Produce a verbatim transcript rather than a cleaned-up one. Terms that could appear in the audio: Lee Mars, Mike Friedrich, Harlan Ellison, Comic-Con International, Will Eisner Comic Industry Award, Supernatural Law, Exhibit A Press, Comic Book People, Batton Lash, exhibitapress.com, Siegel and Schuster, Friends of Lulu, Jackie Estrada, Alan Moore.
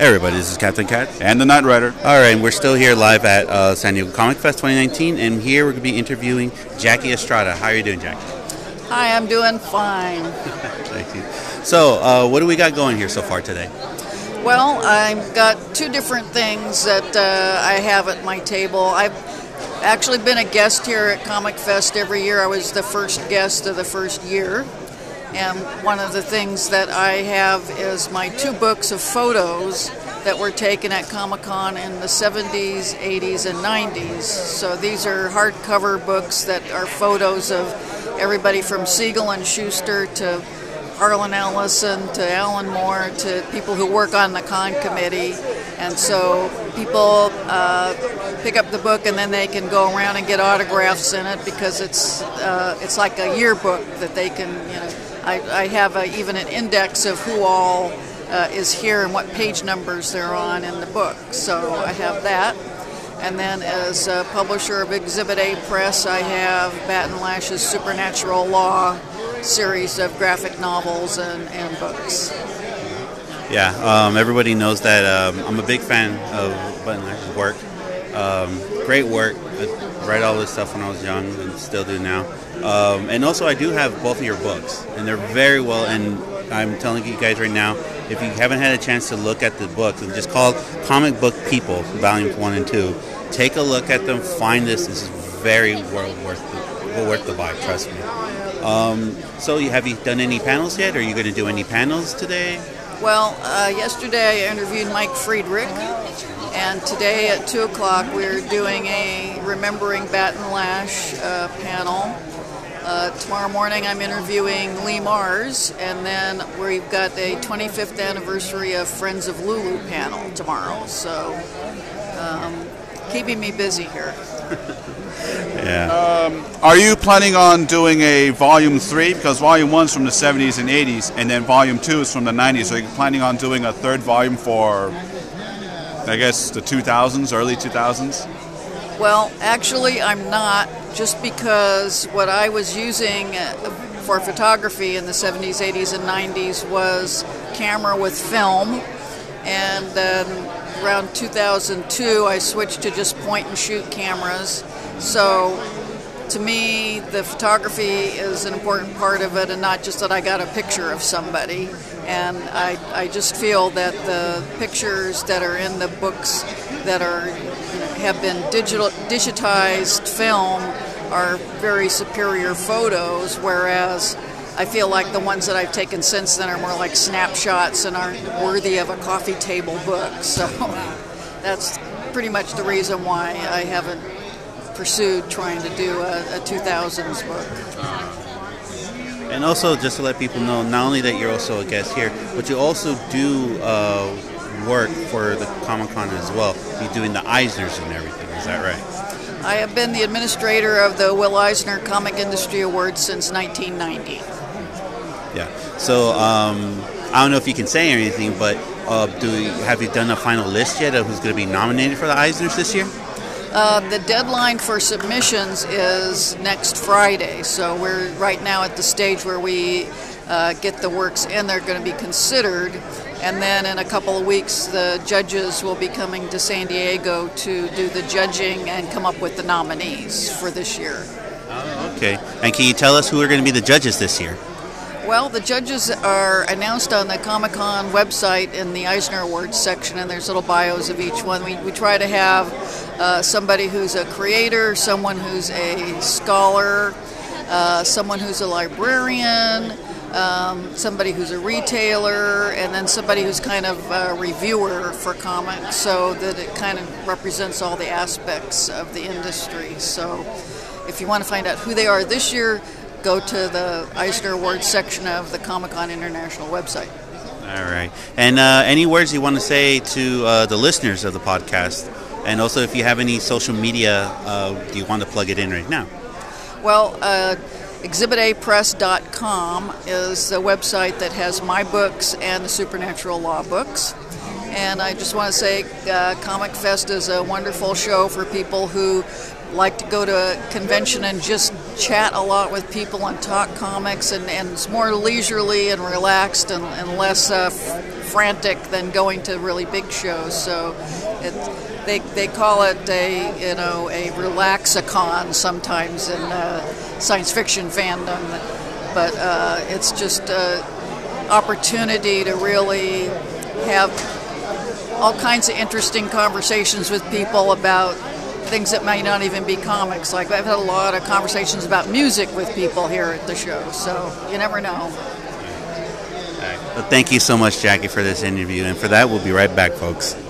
everybody. This is Captain Katz. And the Night Rider. All right, and we're still here live at uh, San Diego Comic Fest twenty nineteen, and here we're going to be interviewing Jackie Estrada. How are you doing, Jackie? Hi, I'm doing fine. Thank you. So, uh, what do we got going here so far today? Well, I've got two different things that uh, I have at my table. I've actually been a guest here at Comic Fest every year. I was the first guest of the first year. And one of the things that I have is my two books of photos that were taken at Comic-Con in the seventies, eighties, and nineties. So these are hardcover books that are photos of everybody from Siegel and Schuster to Harlan Ellison to Alan Moore to people who work on the con committee. And so people uh, pick up the book and then they can go around and get autographs in it because it's uh, it's like a yearbook that they can, you know, I, I have a, even an index of who all uh, is here and what page numbers they're on in the book. So I have that. And then as a publisher of Exhibit A Press, I have Batton Lash's Supernatural Law series of graphic novels and, and books. Yeah, um, everybody knows that um, I'm a big fan of Batton Lash's work. Um, great work. I read all this stuff when I was young and still do now. Um, and also I do have both of your books, and they're very well, and I'm telling you guys right now, if you haven't had a chance to look at the books, it's just called Comic Book People, Volumes one and two. Take a look at them. Find this. This is very well worth the, well worth the buy, trust me. Um, so you, have you done any panels yet? Are you going to do any panels today? Well, uh, yesterday I interviewed Mike Friedrich, and today at two o'clock we're doing a Remembering Batton Lash uh, panel. Uh, tomorrow morning I'm interviewing Lee Mars, and then we've got a twenty-fifth anniversary of Friends of Lulu panel tomorrow, so um, keeping me busy here. Yeah. Um, are you planning on doing a volume three? Because volume one is from the seventies and eighties, and then volume two is from the nineties, so are you planning on doing a third volume for, I guess, the two thousands, early two thousands? Well, actually I'm not, just because what I was using for photography in the seventies, eighties, and nineties was camera with film, and then around two thousand two I switched to just point and shoot cameras. So to me the photography is an important part of it, and not just that I got a picture of somebody. And I, I just feel that the pictures that are in the books that are have been digital, digitized film are very superior photos, whereas I feel like the ones that I've taken since then are more like snapshots and aren't worthy of a coffee table book. So that's pretty much the reason why I haven't pursued trying to do a, a two thousands book. And also, just to let people know, not only that you're also a guest here, but you also do uh, work for the Comic-Con as well. You're doing the Eisners and everything, is that right? I have been the administrator of the Will Eisner Comic Industry Award since nineteen ninety. Yeah, so um, I don't know if you can say anything, but uh, do you, have you done a final list yet of who's going to be nominated for the Eisners this year? Uh, the deadline for submissions is next Friday, so we're right now at the stage where we uh, get the works in. They're going to be considered, and then in a couple of weeks the judges will be coming to San Diego to do the judging and come up with the nominees for this year. Uh, okay, and can you tell us who are going to be the judges this year? Well, the judges are announced on the Comic-Con website in the Eisner Awards section, and there's little bios of each one. We, we try to have uh, somebody who's a creator, someone who's a scholar, uh, someone who's a librarian, um, somebody who's a retailer, and then somebody who's kind of a reviewer for comics, so that it kind of represents all the aspects of the industry. So if you want to find out who they are this year, go to the Eisner Awards section of the Comic-Con International website. All right. And uh, any words you want to say to uh, the listeners of the podcast? And also, if you have any social media, uh, do you want to plug it in right now? Well, uh, exhibit a press dot com is the website that has my books and the Supernatural Law books. And I just want to say uh, Comic Fest is a wonderful show for people who like to go to a convention and just chat a lot with people and talk comics, and, and it's more leisurely and relaxed and, and less uh, frantic than going to really big shows. So it, they they call it a you know a relaxicon sometimes in uh, science fiction fandom, but uh, it's just an opportunity to really have all kinds of interesting conversations with people about things that may not even be comics. Like, I've had a lot of conversations about music with people here at the show, so you never know. All right. Well, thank you so much, Jackie, for this interview, and for that, we'll be right back, folks.